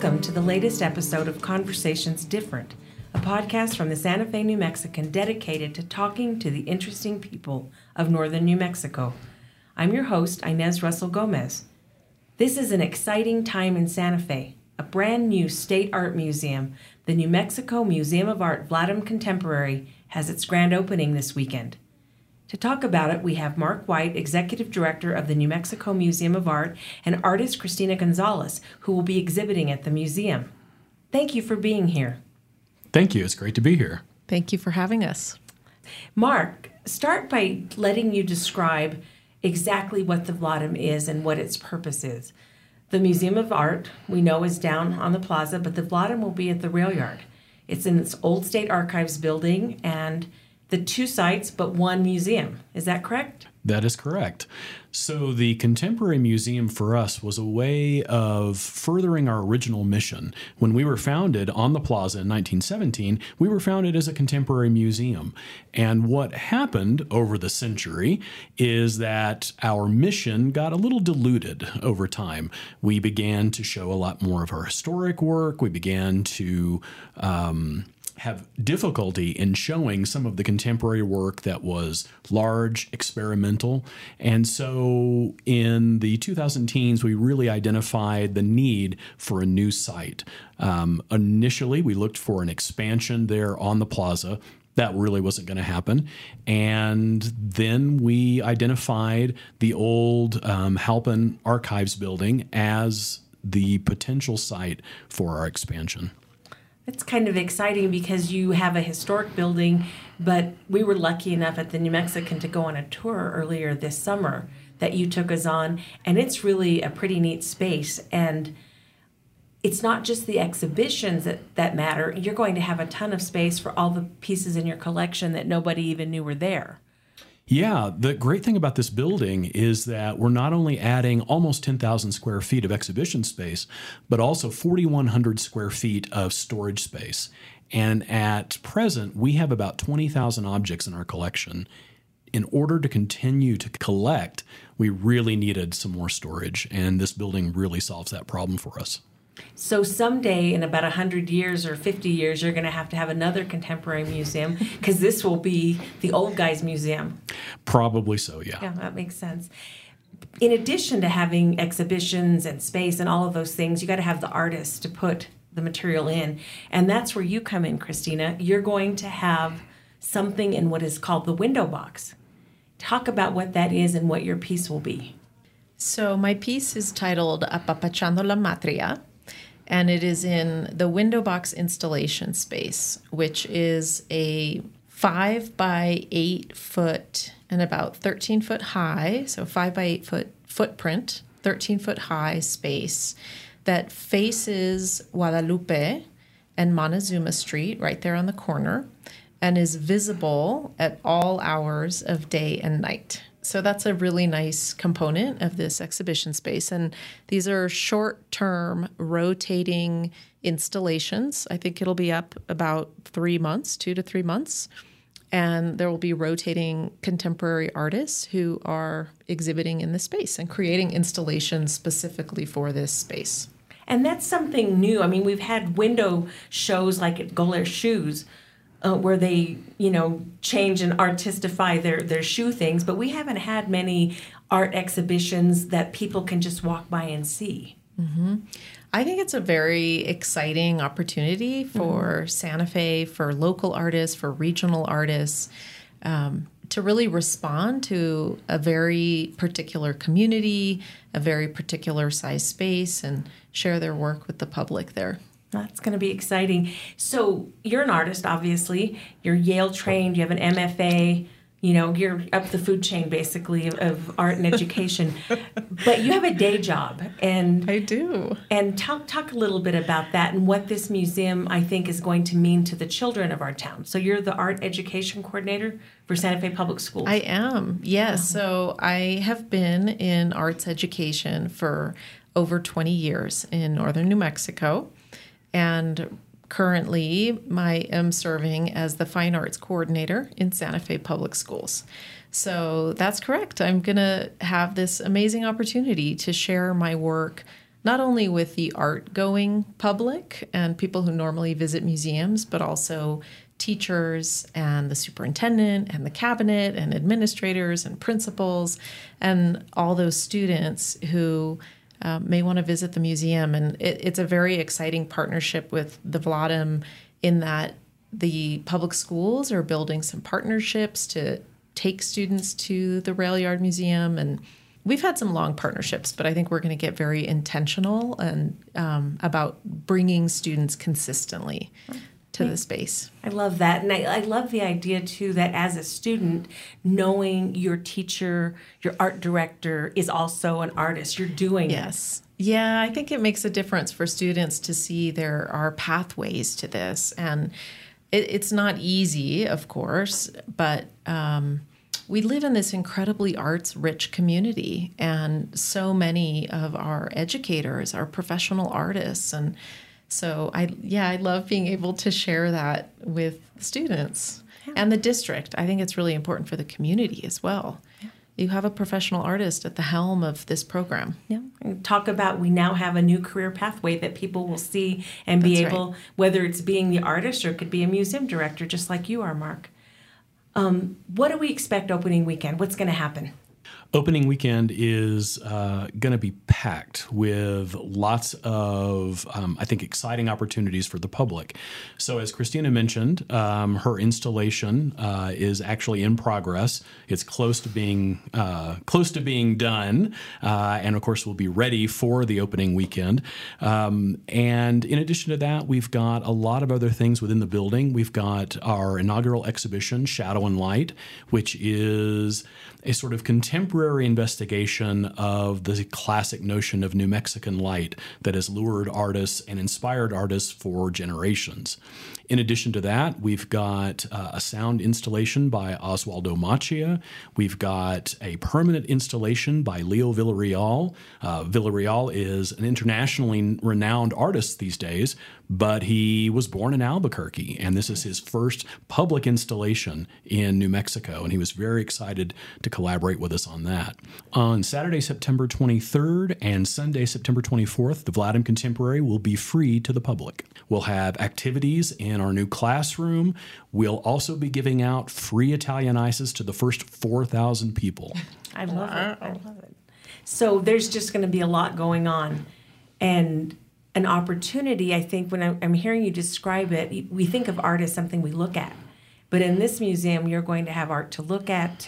Welcome to the latest episode of Conversations Different, a podcast from the Santa Fe, New Mexican dedicated to talking to the interesting people of northern New Mexico. I'm your host, Inez Russell-Gomez. This is an exciting time in Santa Fe, a brand new state art museum. The New Mexico Museum of Art Vladem Contemporary has its grand opening this weekend. To talk about it, we have Mark White, Executive Director of the New Mexico Museum of Art, and artist Cristina González, who will be exhibiting at the museum. Thank you for being here. Thank you. It's great to be here. Thank you for having us. Mark, start by letting you describe exactly what the Vladem is and what its purpose is. The Museum of Art, we know, is down on the plaza, but the Vladem will be at the rail yard. It's in its old state archives building and the two sites, but one museum. Is that correct? That is correct. So the Contemporary Museum for us was a way of furthering our original mission. When we were founded on the plaza in 1917, we were founded as a contemporary museum. And what happened over the century is that our mission got a little diluted over time. We began to show a lot more of our historic work. We began to have difficulty in showing some of the contemporary work that was large, experimental. And so in the 2010s, we really identified the need for a new site. Initially, we looked for an expansion there on the plaza. That really wasn't going to happen. And then we identified the old Halpin Archives building as the potential site for our expansion. It's kind of exciting because you have a historic building, but we were lucky enough at the New Mexican to go on a tour earlier this summer that you took us on, and it's really a pretty neat space. And it's not just the exhibitions that matter. You're going to have a ton of space for all the pieces in your collection that nobody even knew were there. Yeah, the great thing about this building is that we're not only adding almost 10,000 square feet of exhibition space, but also 4,100 square feet of storage space. And at present, we have about 20,000 objects in our collection. In order to continue to collect, we really needed some more storage, and this building really solves that problem for us. So someday in about 100 years or 50 years, you're going to have another contemporary museum because this will be the old guys' museum. Probably so, yeah. Yeah, that makes sense. In addition to having exhibitions and space and all of those things, you got to have the artists to put the material in. And that's where you come in, Cristina. You're going to have something in what is called the window box. Talk about what that is and what your piece will be. So my piece is titled Apapachando la Matria. And it is in the window box installation space, which is a 5 by 8 foot and about 13 foot high. So 5 by 8 foot footprint, 13 foot high space that faces Guadalupe and Montezuma Street right there on the corner and is visible at all hours of day and night. So that's a really nice component of this exhibition space. And these are short-term rotating installations. I think it'll be up about 3 months, 2 to 3 months. And there will be rotating contemporary artists who are exhibiting in this space and creating installations specifically for this space. And that's something new. I mean, we've had window shows like at Goler Shoes, where they, change and artistify their shoe things, but we haven't had many art exhibitions that people can just walk by and see. Mm-hmm. I think it's a very exciting opportunity for Santa Fe, for local artists, for regional artists, to really respond to a very particular community, a very particular size space, and share their work with the public there. That's going to be exciting. So you're an artist, obviously. You're Yale trained. You have an MFA. You're up the food chain, basically, of art and education. But you have a day job. And I do. And talk a little bit about that and what this museum, I think, is going to mean to the children of our town. So you're the art education coordinator for Santa Fe Public Schools. I am, yes. Yeah. So I have been in arts education for over 20 years in northern New Mexico. And currently, I am serving as the Fine Arts Coordinator in Santa Fe Public Schools. So that's correct. I'm going to have this amazing opportunity to share my work not only with the art-going public and people who normally visit museums, but also teachers and the superintendent and the cabinet and administrators and principals and all those students who may want to visit the museum. And it's a very exciting partnership with the Vladem in that the public schools are building some partnerships to take students to the Rail Yard Museum. And we've had some long partnerships, but I think we're going to get very intentional and about bringing students consistently to the space. I love that. And I love the idea, too, that as a student, knowing your teacher, your art director is also an artist. You're doing this. Yeah, I think it makes a difference for students to see there are pathways to this. And it's not easy, of course, but we live in this incredibly arts-rich community, and so many of our educators are professional artists. And so, I love being able to share that with students and the district. I think it's really important for the community as well. Yeah. You have a professional artist at the helm of this program. Yeah. And talk about, we now have a new career pathway that people will see and be able, whether it's being the artist or it could be a museum director, just like you are, Mark. What do we expect opening weekend? What's going to happen? Opening weekend is going to be packed with lots of, I think, exciting opportunities for the public. So as Cristina mentioned, her installation is actually in progress. It's close to being done, and of course, will be ready for the opening weekend. And in addition to that, we've got a lot of other things within the building. We've got our inaugural exhibition, Shadow and Light, which is a sort of contemporary investigation of the classic notion of New Mexican light that has lured artists and inspired artists for generations. In addition to that, we've got a sound installation by Oswaldo Maciá. We've got a permanent installation by Leo Villarreal. Villarreal is an internationally renowned artist these days, but he was born in Albuquerque, and this is his first public installation in New Mexico, and he was very excited to collaborate with us on that. On Saturday, September 23rd and Sunday, September 24th, the Vladem Contemporary will be free to the public. We'll have activities in our new classroom. We'll also be giving out free Italian ices to the first 4,000 people. I love it. I love it. So there's just going to be a lot going on. And an opportunity, I think, when I'm hearing you describe it, we think of art as something we look at. But in this museum, you're going to have art to look at,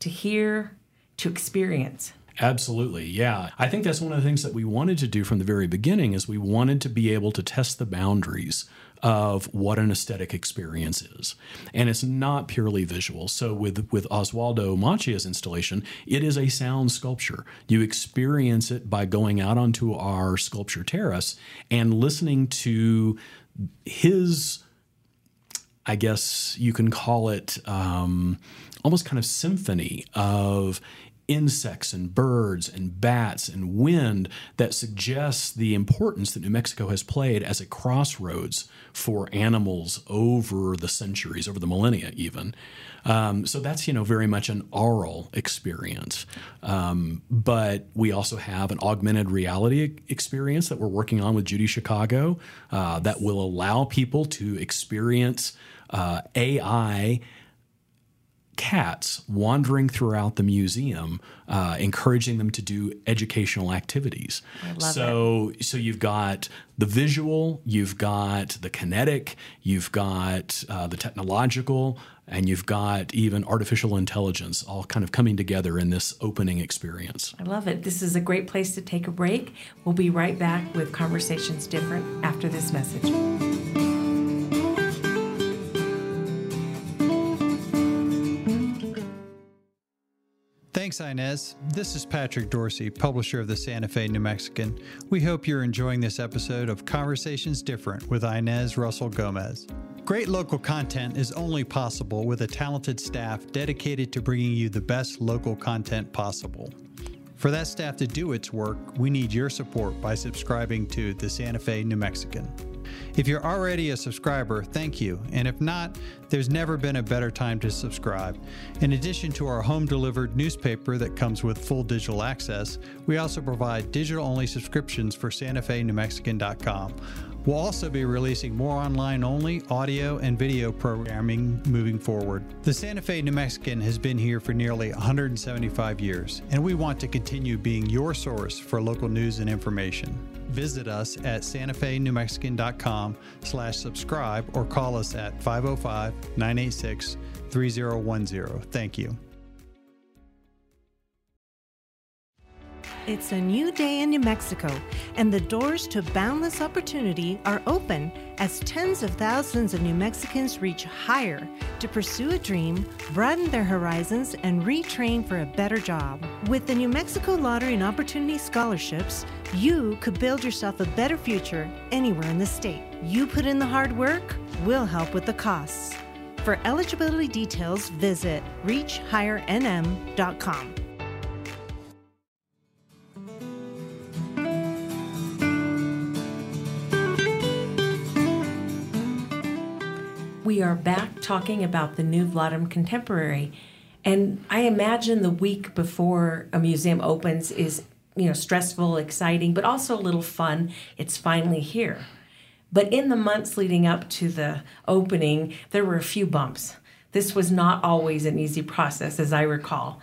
to hear, to experience. Absolutely, yeah. I think that's one of the things that we wanted to do from the very beginning is we wanted to be able to test the boundaries of what an aesthetic experience is. And it's not purely visual. So with Oswaldo Macia's installation, it is a sound sculpture. You experience it by going out onto our sculpture terrace and listening to his, I guess you can call it almost kind of symphony of insects and birds and bats and wind that suggests the importance that New Mexico has played as a crossroads for animals over the centuries, over the millennia even. So that's, very much an aural experience. But we also have an augmented reality experience that we're working on with Judy Chicago that will allow people to experience AI cats wandering throughout the museum, encouraging them to do educational activities. I love it. So you've got the visual, you've got the kinetic, you've got the technological, and you've got even artificial intelligence all kind of coming together in this opening experience. I love it. This is a great place to take a break. We'll be right back with Conversations Different after this message. Thanks, Inez. This is Patrick Dorsey, publisher of the Santa Fe New Mexican. We hope you're enjoying this episode of Conversations Different with Inez Russell-Gomez. Great local content is only possible with a talented staff dedicated to bringing you the best local content possible. For that staff to do its work, we need your support by subscribing to the Santa Fe New Mexican. If you're already a subscriber, thank you. And if not, there's never been a better time to subscribe. In addition to our home-delivered newspaper that comes with full digital access, we also provide digital-only subscriptions for SantaFeNewMexican.com. We'll also be releasing more online-only audio and video programming moving forward. The Santa Fe New Mexican has been here for nearly 175 years, and we want to continue being your source for local news and information. Visit us at SantaFeNewMexican.com/subscribe or call us at 505-986-3010. Thank you. It's a new day in New Mexico, and the doors to boundless opportunity are open as tens of thousands of New Mexicans reach higher to pursue a dream, broaden their horizons, and retrain for a better job. With the New Mexico Lottery and Opportunity Scholarships, you could build yourself a better future anywhere in the state. You put in the hard work, we'll help with the costs. For eligibility details, visit reachhighernm.com. We are back talking about the new Vladem Contemporary, and I imagine the week before a museum opens is, stressful, exciting, but also a little fun. It's finally here. But in the months leading up to the opening, there were a few bumps. This was not always an easy process, as I recall.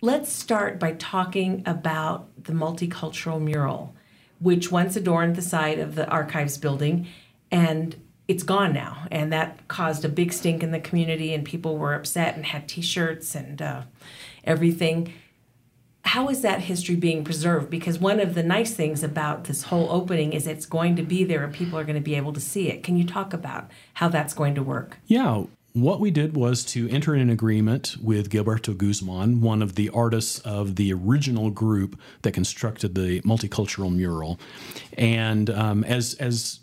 Let's start by talking about the multicultural mural, which once adorned the side of the archives building, and it's gone now, and that caused a big stink in the community, and people were upset and had T-shirts and everything. How is that history being preserved? Because one of the nice things about this whole opening is it's going to be there and people are going to be able to see it. Can you talk about how that's going to work? Yeah. What we did was to enter an agreement with Gilberto Guzman, one of the artists of the original group that constructed the multicultural mural. And as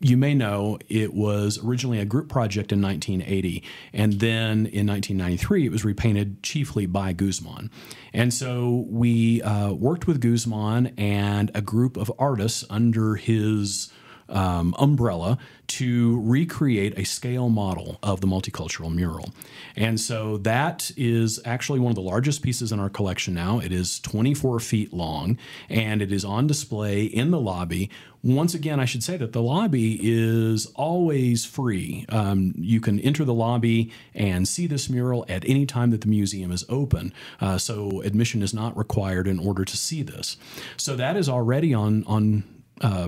you may know, it was originally a group project in 1980, and then in 1993 it was repainted chiefly by Guzman. And so we worked with Guzman and a group of artists under his umbrella to recreate a scale model of the multicultural mural. And so that is actually one of the largest pieces in our collection now. It is 24 feet long, and it is on display in the lobby. Once again, I should say that the lobby is always free. You can enter the lobby and see this mural at any time that the museum is open. So admission is not required in order to see this. So that is already on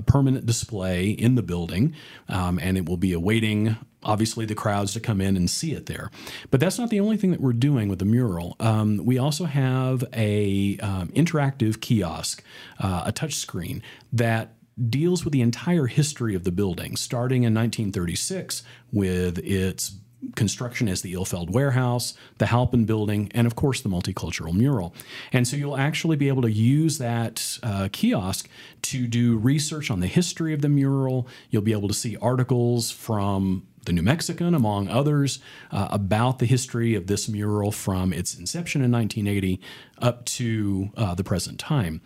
permanent display in the building, and it will be awaiting, obviously, the crowds to come in and see it there. But that's not the only thing that we're doing with the mural. We also have a interactive kiosk, a touch screen that deals with the entire history of the building, starting in 1936 with its construction as the Ilfeld Warehouse, the Halpin Building, and of course the multicultural mural. And so you'll actually be able to use that kiosk to do research on the history of the mural. You'll be able to see articles from the New Mexican, among others, about the history of this mural from its inception in 1980 up to the present time.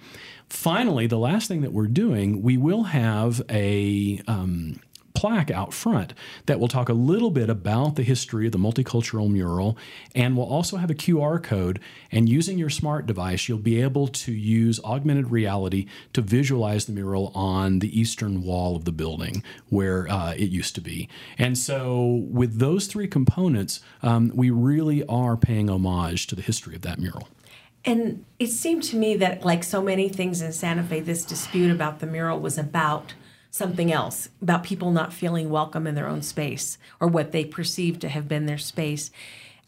Finally, the last thing that we're doing, we will have a plaque out front that will talk a little bit about the history of the multicultural mural, and we'll also have a QR code, and using your smart device you'll be able to use augmented reality to visualize the mural on the eastern wall of the building where it used to be. And so with those three components, we really are paying homage to the history of that mural. And it seemed to me that, like so many things in Santa Fe, this dispute about the mural was about something else, about people not feeling welcome in their own space or what they perceive to have been their space.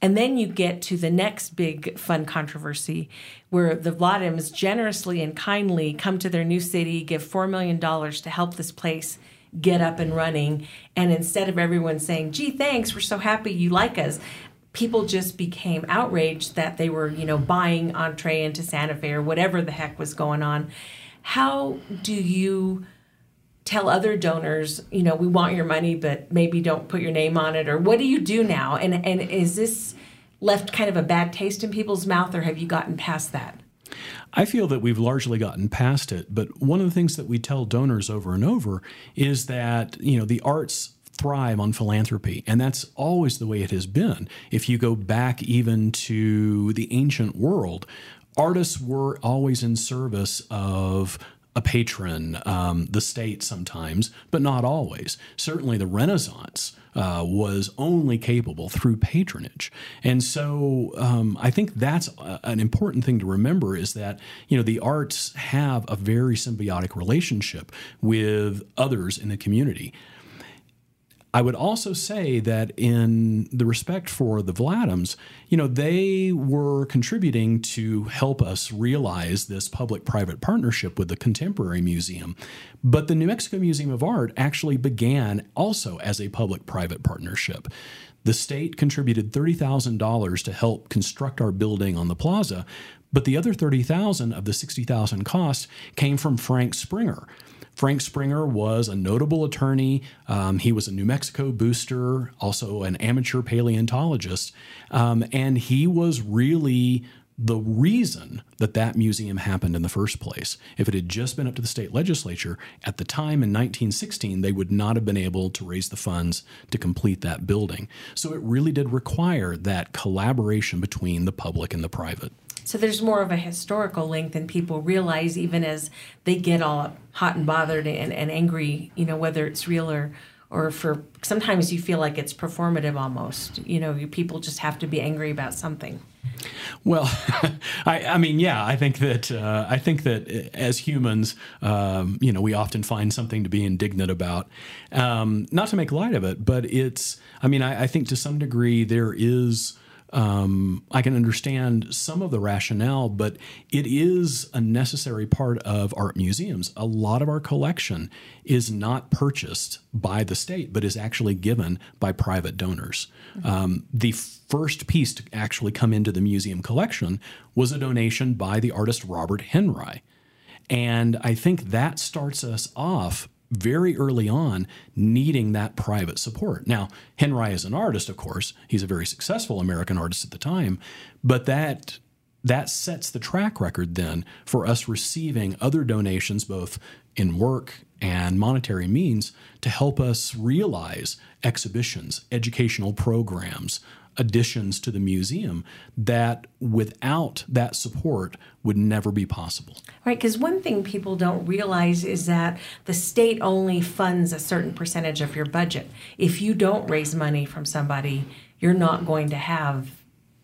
And then you get to the next big fun controversy where the Vladems generously and kindly come to their new city, give $4 million to help this place get up and running. And instead of everyone saying, gee, thanks, we're so happy you like us, people just became outraged that they were, buying entree into Santa Fe or whatever the heck was going on. How do you tell other donors, we want your money, but maybe don't put your name on it? Or what do you do now? And is this left kind of a bad taste in people's mouth, or have you gotten past that? I feel that we've largely gotten past it, but one of the things that we tell donors over and over is that, you know, the arts thrive on philanthropy, and that's always the way it has been. If you go back even to the ancient world, artists were always in service of a patron, the state sometimes, but not always. Certainly the Renaissance was only capable through patronage. And so I think that's an important thing to remember, is that, you know, the arts have a very symbiotic relationship with others in the community. I would also say that in the respect for the Vladems, you know, they were contributing to help us realize this public-private partnership with the Contemporary Museum. But the New Mexico Museum of Art actually began also as a public-private partnership. The state contributed $30,000 to help construct our building on the plaza, but the other $30,000 of the $60,000 cost came from Frank Springer. Frank Springer was a notable attorney. He was a New Mexico booster, also an amateur paleontologist, and he was really the reason that that museum happened in the first place. If it had just been up to the state legislature, at the time in 1916, they would not have been able to raise the funds to complete that building. So it really did require that collaboration between the public and the private. So there's more of a historical link than people realize, even as they get all hot and bothered and angry, you know, whether it's real or for, sometimes you feel like it's performative almost, you know, people just have to be angry about something. Well, I mean, yeah, I think that as humans, you know, we often find something to be indignant about. Not to make light of it, but it's, I mean, I think to some degree there is, I can understand some of the rationale, but it is a necessary part of art museums. A lot of our collection is not purchased by the state, but is actually given by private donors. Mm-hmm. The first piece to actually come into the museum collection was a donation by the artist Robert Henri. And I think that starts us off very early on needing that private support. Now, Henri is an artist, of course. He's a very successful American artist at the time, but that sets the track record then for us receiving other donations, both in work and monetary means, to help us realize exhibitions, educational programs, additions to the museum that without that support would never be possible. Right, because one thing people don't realize is that the state only funds a certain percentage of your budget. If you don't raise money from somebody, you're not going to have,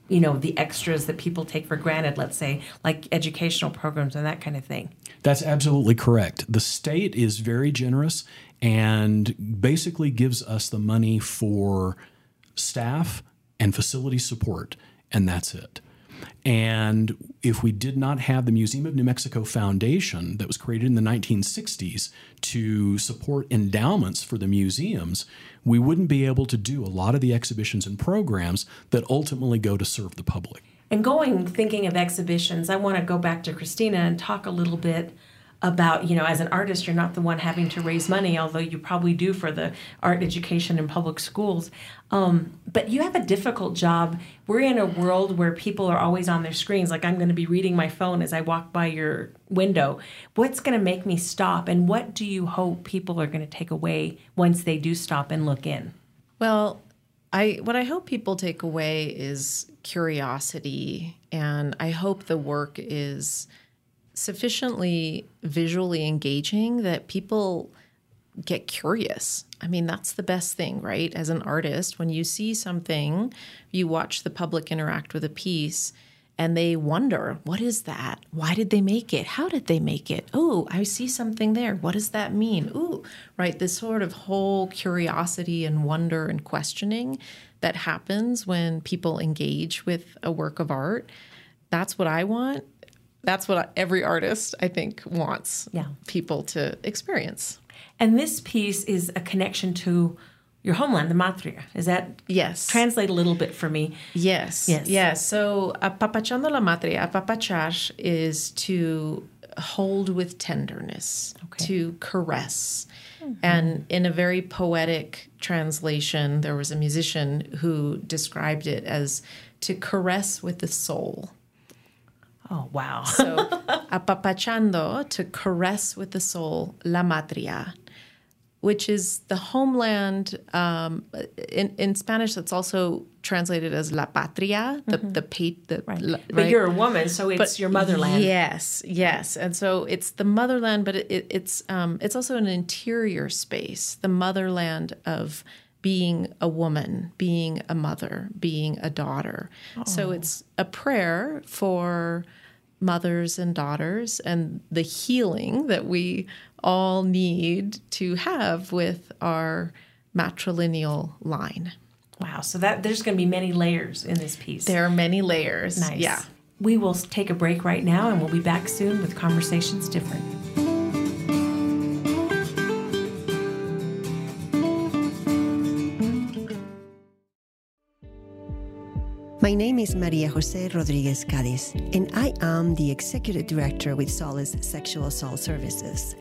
you know, the extras that people take for granted, let's say, like educational programs and that kind of thing. That's absolutely correct. The state is very generous and basically gives us the money for staff and facility support, and that's it. And if we did not have the Museum of New Mexico Foundation that was created in the 1960s to support endowments for the museums, we wouldn't be able to do a lot of the exhibitions and programs that ultimately go to serve the public. And thinking of exhibitions, I want to go back to Cristina and talk a little bit about, you know, as an artist, you're not the one having to raise money, although you probably do for the art education in public schools. But you have a difficult job. We're in a world where people are always on their screens. Like, I'm going to be reading my phone as I walk by your window. What's going to make me stop? And what do you hope people are going to take away once they do stop and look in? Well, what I hope people take away is curiosity. And I hope the work is sufficiently visually engaging that people get curious. I mean, that's the best thing, right? As an artist, when you see something, you watch the public interact with a piece and they wonder, what is that? Why did they make it? How did they make it? Oh, I see something there. What does that mean? Ooh, right? This sort of whole curiosity and wonder and questioning that happens when people engage with a work of art. That's what I want. That's what every artist, I think, wants people to experience. And this piece is a connection to your homeland, the Matria. Is that? Yes. Translate a little bit for me. Yes. So Apapachando la Matria, apapachar is to hold with tenderness, to caress. Mm-hmm. And in a very poetic translation, there was a musician who described it as to caress with the soul. Oh, wow. So apapachando, to caress with the soul, la matria, which is the homeland. In Spanish, that's also translated as la patria, But you're a woman, so it's your motherland. Yes, yes. And so it's the motherland, but it's also an interior space, the motherland of being a woman, being a mother, being a daughter. Oh. So it's a prayer for mothers and daughters and the healing that we all need to have with our matrilineal line. Wow. So there's going to be many layers in this piece. There are many layers. Nice. Yeah. We will take a break right now, and we'll be back soon with Conversations Different. My name is Maria Jose Rodriguez Cadiz, and I am the Executive Director with Solace Sexual Assault Services.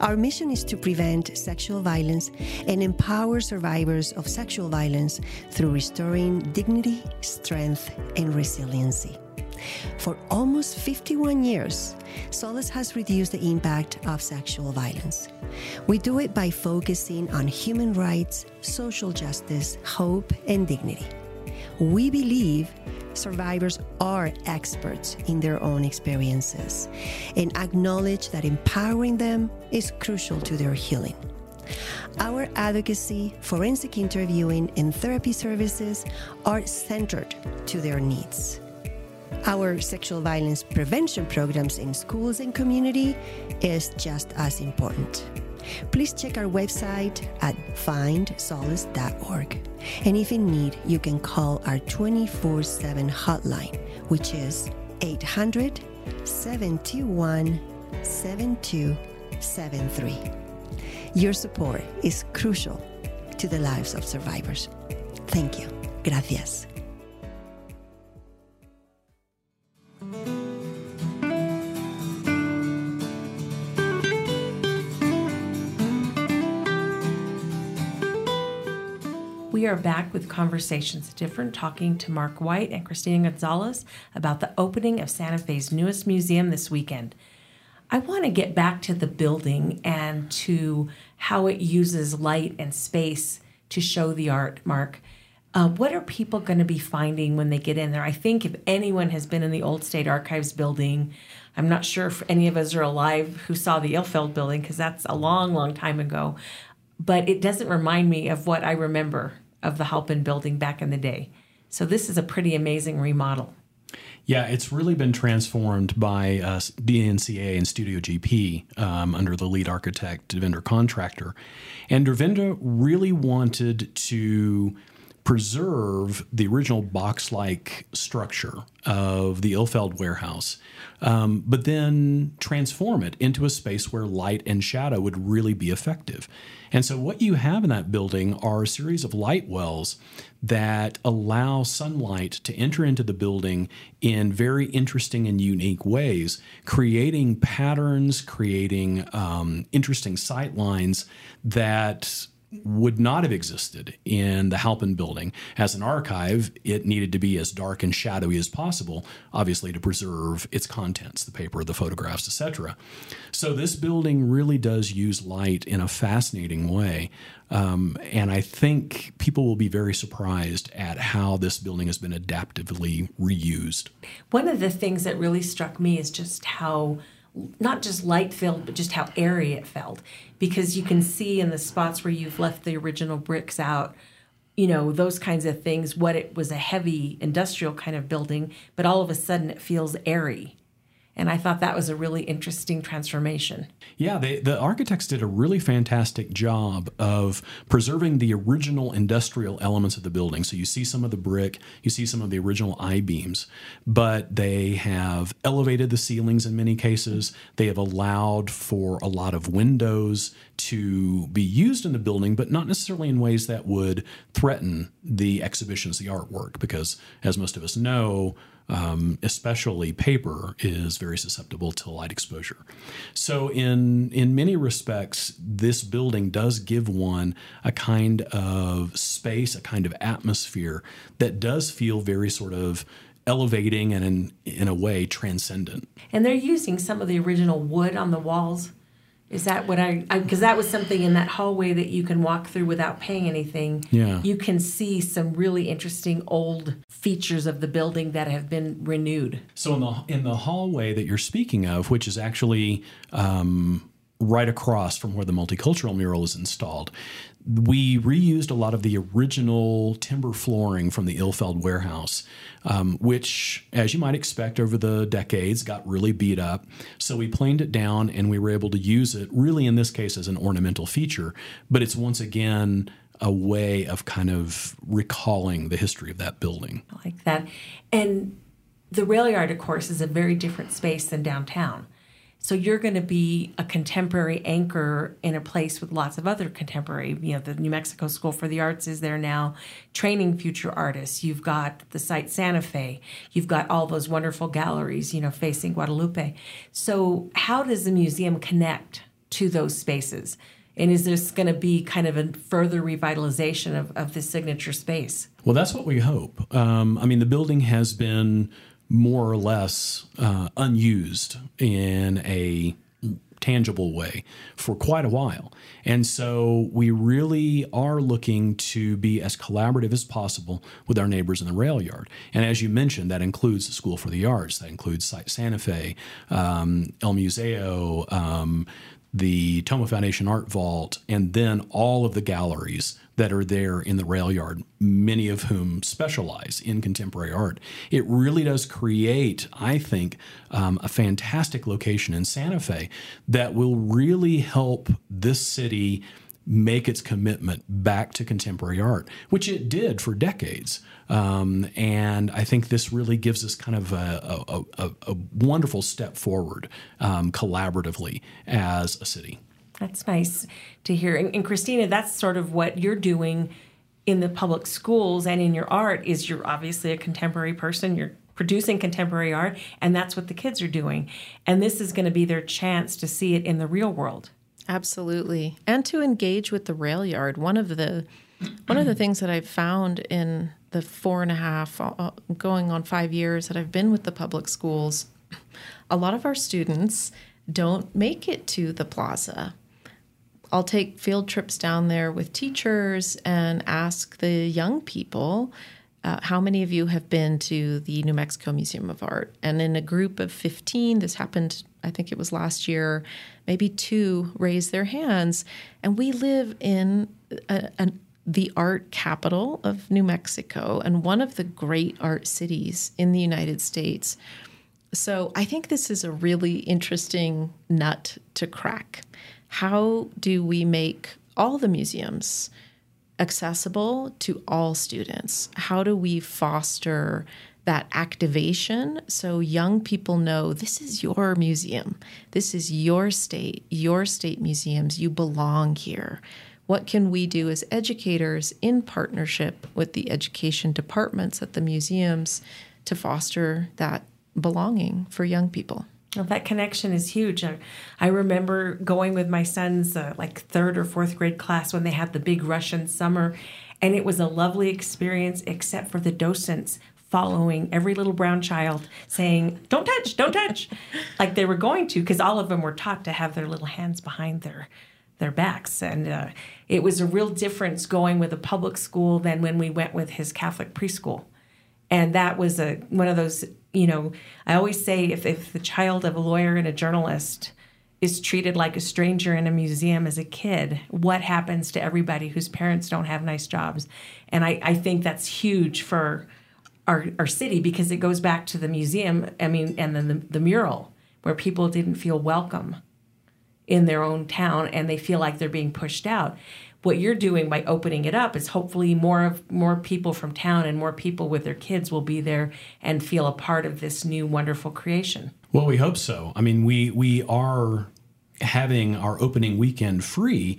Our mission is to prevent sexual violence and empower survivors of sexual violence through restoring dignity, strength, and resiliency. For almost 51 years, Solace has reduced the impact of sexual violence. We do it by focusing on human rights, social justice, hope, and dignity. We believe survivors are experts in their own experiences and acknowledge that empowering them is crucial to their healing. Our advocacy, forensic interviewing, and therapy services are centered to their needs. Our sexual violence prevention programs in schools and community is just as important. Please check our website at findsolace.org. And if in need, you can call our 24/7 hotline, which is 800-721-7273. Your support is crucial to the lives of survivors. Thank you. Gracias. We are back with Conversations Different, talking to Mark White and Cristina González about the opening of Santa Fe's newest museum this weekend. I want to get back to the building and to how it uses light and space to show the art, Mark. What are people going to be finding when they get in there? I think if anyone has been in the Old State Archives building, I'm not sure if any of us are alive who saw the Ilfeld building, because that's a long, long time ago. But it doesn't remind me of what I remember of the Halpin building back in the day. So this is a pretty amazing remodel. Yeah, it's really been transformed by DNCA and Studio GP under the lead architect, Dravinda Contractor. And Dravinda really wanted to preserve the original box-like structure of the Ilfeld Warehouse, but then transform it into a space where light and shadow would really be effective. And so what you have in that building are a series of light wells that allow sunlight to enter into the building in very interesting and unique ways, creating patterns, creating interesting sight lines that would not have existed in the Halpin building. As an archive, it needed to be as dark and shadowy as possible, obviously to preserve its contents, the paper, the photographs, etc. So this building really does use light in a fascinating way. And I think people will be very surprised at how this building has been adaptively reused. One of the things that really struck me is just how not just light-filled, but just how airy it felt. Because you can see in the spots where you've left the original bricks out, you know, those kinds of things, what it was a heavy industrial kind of building, but all of a sudden it feels airy. And I thought that was a really interesting transformation. Yeah, the architects did a really fantastic job of preserving the original industrial elements of the building. So you see some of the brick, you see some of the original I-beams, but they have elevated the ceilings in many cases. They have allowed for a lot of windows to be used in the building, but not necessarily in ways that would threaten the exhibitions, the artwork, because as most of us know, especially paper is very susceptible to light exposure. So in many respects, this building does give one a kind of space, a kind of atmosphere that does feel very sort of elevating and in a way transcendent. And they're using some of the original wood on the walls. Is that what I because that was something in that hallway that you can walk through without paying anything. Yeah. You can see some really interesting old features of the building that have been renewed. So in the hallway that you're speaking of, which is actually right across from where the multicultural mural is installed, we reused a lot of the original timber flooring from the Ilfeld Warehouse, which, as you might expect, over the decades got really beat up. So we planed it down and we were able to use it really in this case as an ornamental feature. But it's once again a way of kind of recalling the history of that building. I like that. And the rail yard, of course, is a very different space than downtown. So you're going to be a contemporary anchor in a place with lots of other contemporary, you know, the New Mexico School for the Arts is there now, training future artists. You've got the Site Santa Fe. You've got all those wonderful galleries, you know, facing Guadalupe. So how does the museum connect to those spaces? And is this going to be kind of a further revitalization of this signature space? Well, that's what we hope. I mean, the building has been more or less unused in a tangible way for quite a while. And so we really are looking to be as collaborative as possible with our neighbors in the rail yard. And as you mentioned, that includes the School for the Arts, that includes Site Santa Fe, El Museo, the Tomo Foundation Art Vault, and then all of the galleries that are there in the rail yard, many of whom specialize in contemporary art. It really does create, I think, a fantastic location in Santa Fe that will really help this city make its commitment back to contemporary art, which it did for decades. And I think this really gives us kind of a wonderful step forward collaboratively as a city. That's nice to hear. And Cristina, that's sort of what you're doing in the public schools and in your art is you're obviously a contemporary person. You're producing contemporary art, and that's what the kids are doing. And this is going to be their chance to see it in the real world. Absolutely. And to engage with the rail yard. One of the things that I've found in the 4.5, going on 5 years that I've been with the public schools, a lot of our students don't make it to the plaza. I'll take field trips down there with teachers and ask the young people, how many of you have been to the New Mexico Museum of Art? And in a group of 15, this happened, I think it was last year, maybe 2 raised their hands. And we live in the art capital of New Mexico and one of the great art cities in the United States. So I think this is a really interesting nut to crack. How do we make all the museums accessible to all students? How do we foster that activation so young people know this is your museum, this is your state museums, you belong here. What can we do as educators in partnership with the education departments at the museums to foster that belonging for young people? Well, that connection is huge. I remember going with my son's third or fourth grade class when they had the big Russian summer, and it was a lovely experience except for the docents following every little brown child saying, "Don't touch, don't touch," like they were going to, because all of them were taught to have their little hands behind their backs. And it was a real difference going with a public school than when we went with his Catholic preschool. And that was one of those, you know, I always say if the child of a lawyer and a journalist is treated like a stranger in a museum as a kid, what happens to everybody whose parents don't have nice jobs? And I think that's huge for our city, because it goes back to the museum, and then the mural, where people didn't feel welcome in their own town and they feel like they're being pushed out. What you're doing by opening it up is hopefully more people from town and more people with their kids will be there and feel a part of this new wonderful creation. Well, we hope so. I mean, we are having our opening weekend free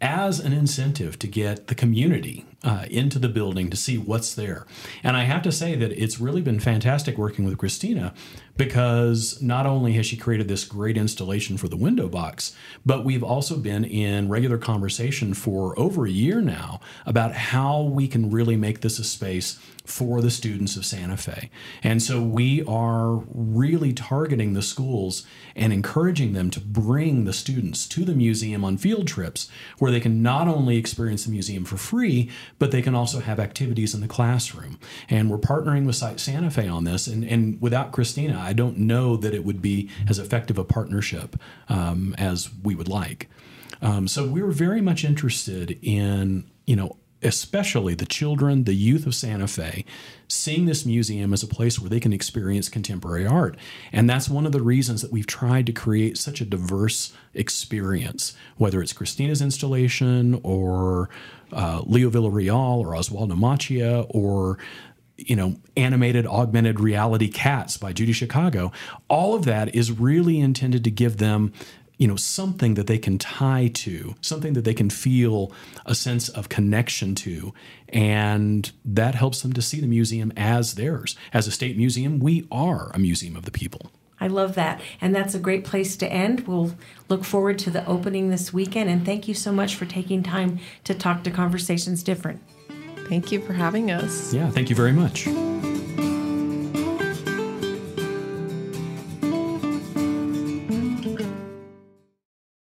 as an incentive to get the community into the building to see what's there. And I have to say that it's really been fantastic working with Cristina, because not only has she created this great installation for the window box, but we've also been in regular conversation for over a year now about how we can really make this a space for the students of Santa Fe. And so we are really targeting the schools and encouraging them to bring the students to the museum on field trips, where they can not only experience the museum for free, but they can also have activities in the classroom. And we're partnering with Site Santa Fe on this. And without Cristina, I don't know that it would be as effective a partnership as we would like. So we were very much interested in, especially the children, the youth of Santa Fe, seeing this museum as a place where they can experience contemporary art. And that's one of the reasons that we've tried to create such a diverse experience, whether it's Cristina's installation or Leo Villarreal or Oswaldo Maciá or, animated augmented reality cats by Judy Chicago. All of that is really intended to give them something that they can tie to, something that they can feel a sense of connection to. And that helps them to see the museum as theirs. As a state museum, we are a museum of the people. I love that. And that's a great place to end. We'll look forward to the opening this weekend. And thank you so much for taking time to talk to Conversations Different. Thank you for having us. Yeah, thank you very much.